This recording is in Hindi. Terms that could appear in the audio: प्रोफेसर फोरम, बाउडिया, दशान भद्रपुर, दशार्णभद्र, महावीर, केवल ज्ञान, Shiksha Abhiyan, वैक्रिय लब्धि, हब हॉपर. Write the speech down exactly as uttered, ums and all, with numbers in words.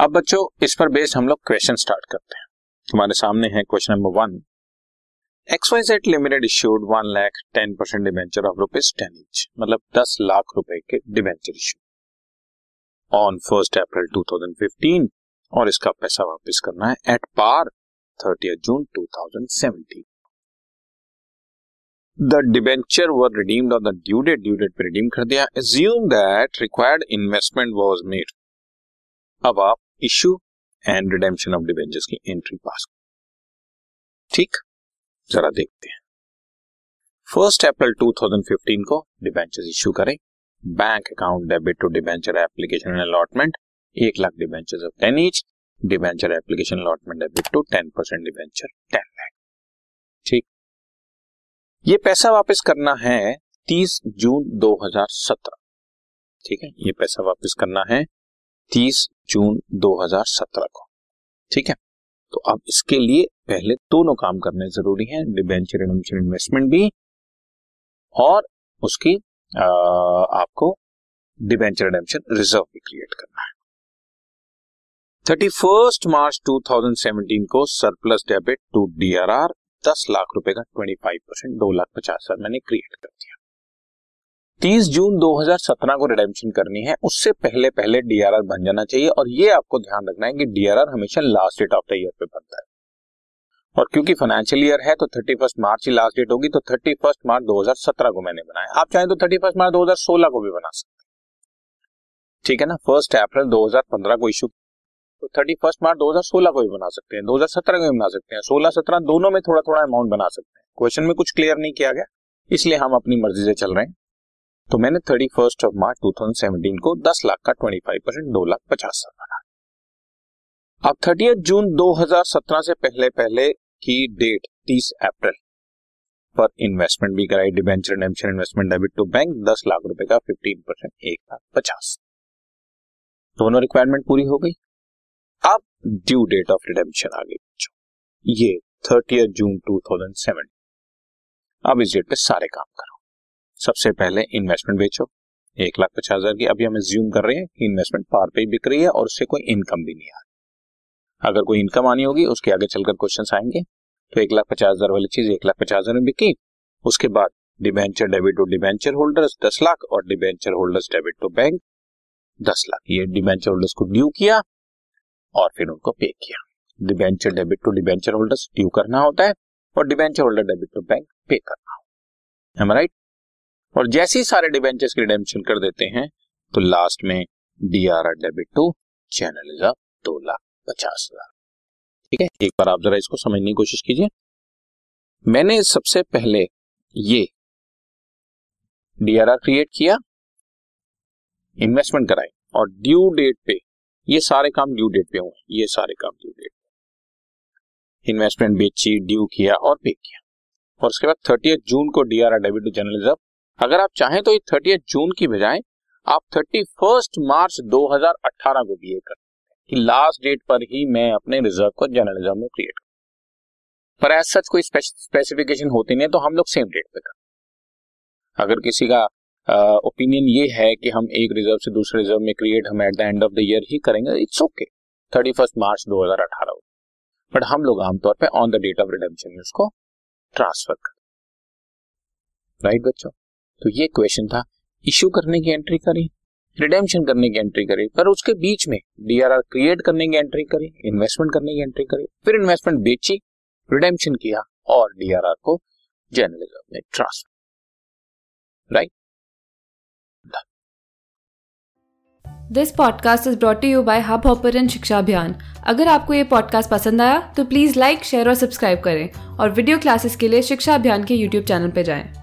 अब बच्चों इस पर बेस्ड हम लोग क्वेश्चन स्टार्ट करते हैं। तुम्हारे सामने है question number one. X Y Z limited issued one lakh ten percent debenture of rupees ten each, मतलब दस लाख रुपए के debenture issue on first April two thousand fifteen, और इसका पैसा वापस करना है at par thirtieth June two thousand seventeen. The debenture were redeemed on the due date, due date पे redeem कर दिया। Assume that required investment was made। अब आप issue and redemption of debentures की entry pass करें। ठीक, जरा देखते हैं। First April two thousand fifteen को debentures issue करें। Bank account debit to debenture application and allotment एक lakh debentures of ten each, debenture application allotment debit to ten percent debenture ten lakh. ठीक, ये पैसा वापस करना है तीस जून दो हजार सत्रह। ठीक है, ये पैसा वापस करना है तीस जून दो हजार सत्रह को। ठीक है, तो अब इसके लिए पहले दोनों काम करने जरूरी हैं, डिबेंचर रिडेम्पशन इन्वेस्टमेंट भी और उसकी आ, आपको डिबेंचर रिडेम्पशन रिजर्व भी क्रिएट करना है। Thirty first March two thousand seventeen को surplus debit to D R R दस लाख रुपए का पच्चीस परसेंट दो लाख पचास हजार मैंने क्रिएट कर दिया। तीस जून दो हजार सत्रह को रिडेम्पशन करनी है, उससे पहले पहले डीआरआर बन जाना चाहिए, और ये आपको ध्यान रखना है कि डीआरआर हमेशा last date of the year पे बनता है, और क्योंकि फाइनेंशियल ईयर है तो थर्टी फर्स्ट मार्च ही लास्ट डेट होगी, तो थर्टी फर्स्ट मार्च दो हजार सत्रह को मैंने बनाया। आप चाहें तो थर्टी फर्स्ट मार्च दो हजार सोलह को भी बना सकते हैं। ठीक है ना, फर्स्ट अप्रैल दो हजार पंद्रह को इशू, तो थर्टी फर्स्ट मार्च दो हजार सोलह को भी बना सकते हैं, दो हजार सत्रह को भी बना सकते हैं, सोलह सत्रह दोनों में थोड़ा थोड़ा अमाउंट बना सकते हैं। क्वेश्चन में कुछ क्लियर नहीं किया गया, इसलिए हम अपनी मर्जी से चल रहे हैं। तो मैंने thirty first of March two thousand seventeen को दस लाख का पच्चीस परसेंट दो लाख पचास हजार बना। अब थर्टिएथ जून दो हजार सत्रह से पहले पहले की डेट तीस अप्रैल पर इन्वेस्टमेंट भी कराई, debenture redemption investment debit to bank दस लाख रुपए का फिफ्टीन परसेंट एक लाख पचास, दोनों रिक्वायरमेंट पूरी हो गई। अब ड्यू डेट ऑफ रिडेम्पशन आ गई, ये thirtieth June two thousand seven. अब इस डेट पे सारे काम करो। सबसे पहले इन्वेस्टमेंट बेचो एक लाख पचास हजार की। अभी हम ज्यूम कर रहे हैं कि इन्वेस्टमेंट पार पे ही बिक रही है और उससे कोई इनकम भी नहीं आ रही। अगर कोई इनकम आनी होगी उसके आगे चलकर क्वेश्चन आएंगे। तो एक लाख पचास हजार वाली चीज एक लाख पचास हजार में बिकी, उसके बाद debenture debit to debenture holders दस लाख और debenture holders debit to bank दस लाख। ये डिबेंचर होल्डर्स को ड्यू किया और फिर उनको पे किया। Debenture debit to debenture holders due करना होता है और debenture holder debit to bank pay करना होता है, एम आई राइट? और जैसे ही सारे डिबेंचर्स की रिडेम्पशन कर देते हैं तो लास्ट में DRR debit to channel is up दो लाख पचास हजार। ठीक है, एक बार आप जरा इसको समझने की कोशिश कीजिए। मैंने सबसे पहले ये डीआरआर क्रिएट किया, इन्वेस्टमेंट कराई और ड्यू डेट पे ये सारे काम ड्यू डेट पे हुए, ये सारे काम ड्यू डेट पे, इन्वेस्टमेंट बेची, ड्यू किया और पे किया। और उसके बाद थर्टिएथ जून को DRR debit to general reserve. अगर आप चाहें तो ये थर्टिएथ जून की बजाय आप थर्टी फर्स्ट मार्च दो हजार अठारह को भी ये कर सकते हैं कि लास्ट डेट पर ही मैं अपने रिजर्व को जनरल रिजर्व में क्रिएट करूँ, पर एज सच कोई स्पेसिफिकेशन होती नहीं है तो हम लोग सेम डेट पे करते हैं। अगर किसी का ओपिनियन uh, ये है कि हम एक रिजर्व से दूसरे रिजर्व में क्रिएट हम at the end of the year ही करेंगे, it's okay, thirty first March दो हजार अठारह। बट हम लोग आमतौर पे on the date of redemption में उसको ट्रांसफर करते, राइट बच्चों? तो ये क्वेश्चन था, इश्यू करने की एंट्री करी, रिडेम्पशन करने की एंट्री करी, पर उसके बीच में डीआरआर क्रिएट करने की एंट्री करी, इन्वेस्टमेंट करने की एंट्री करी, फिर इन्वेस्टमेंट बेची, रिडेम्पशन किया और डीआरआर को जनरल रिजर्व में transfer, right? This podcast is brought you by हब हॉपर and Shiksha Abhiyan. अगर आपको ये पॉडकास्ट पसंद आया तो प्लीज़ लाइक, शेयर और सब्सक्राइब करें, और वीडियो क्लासेस के लिए शिक्षा अभियान के यूट्यूब चैनल पर जाएं।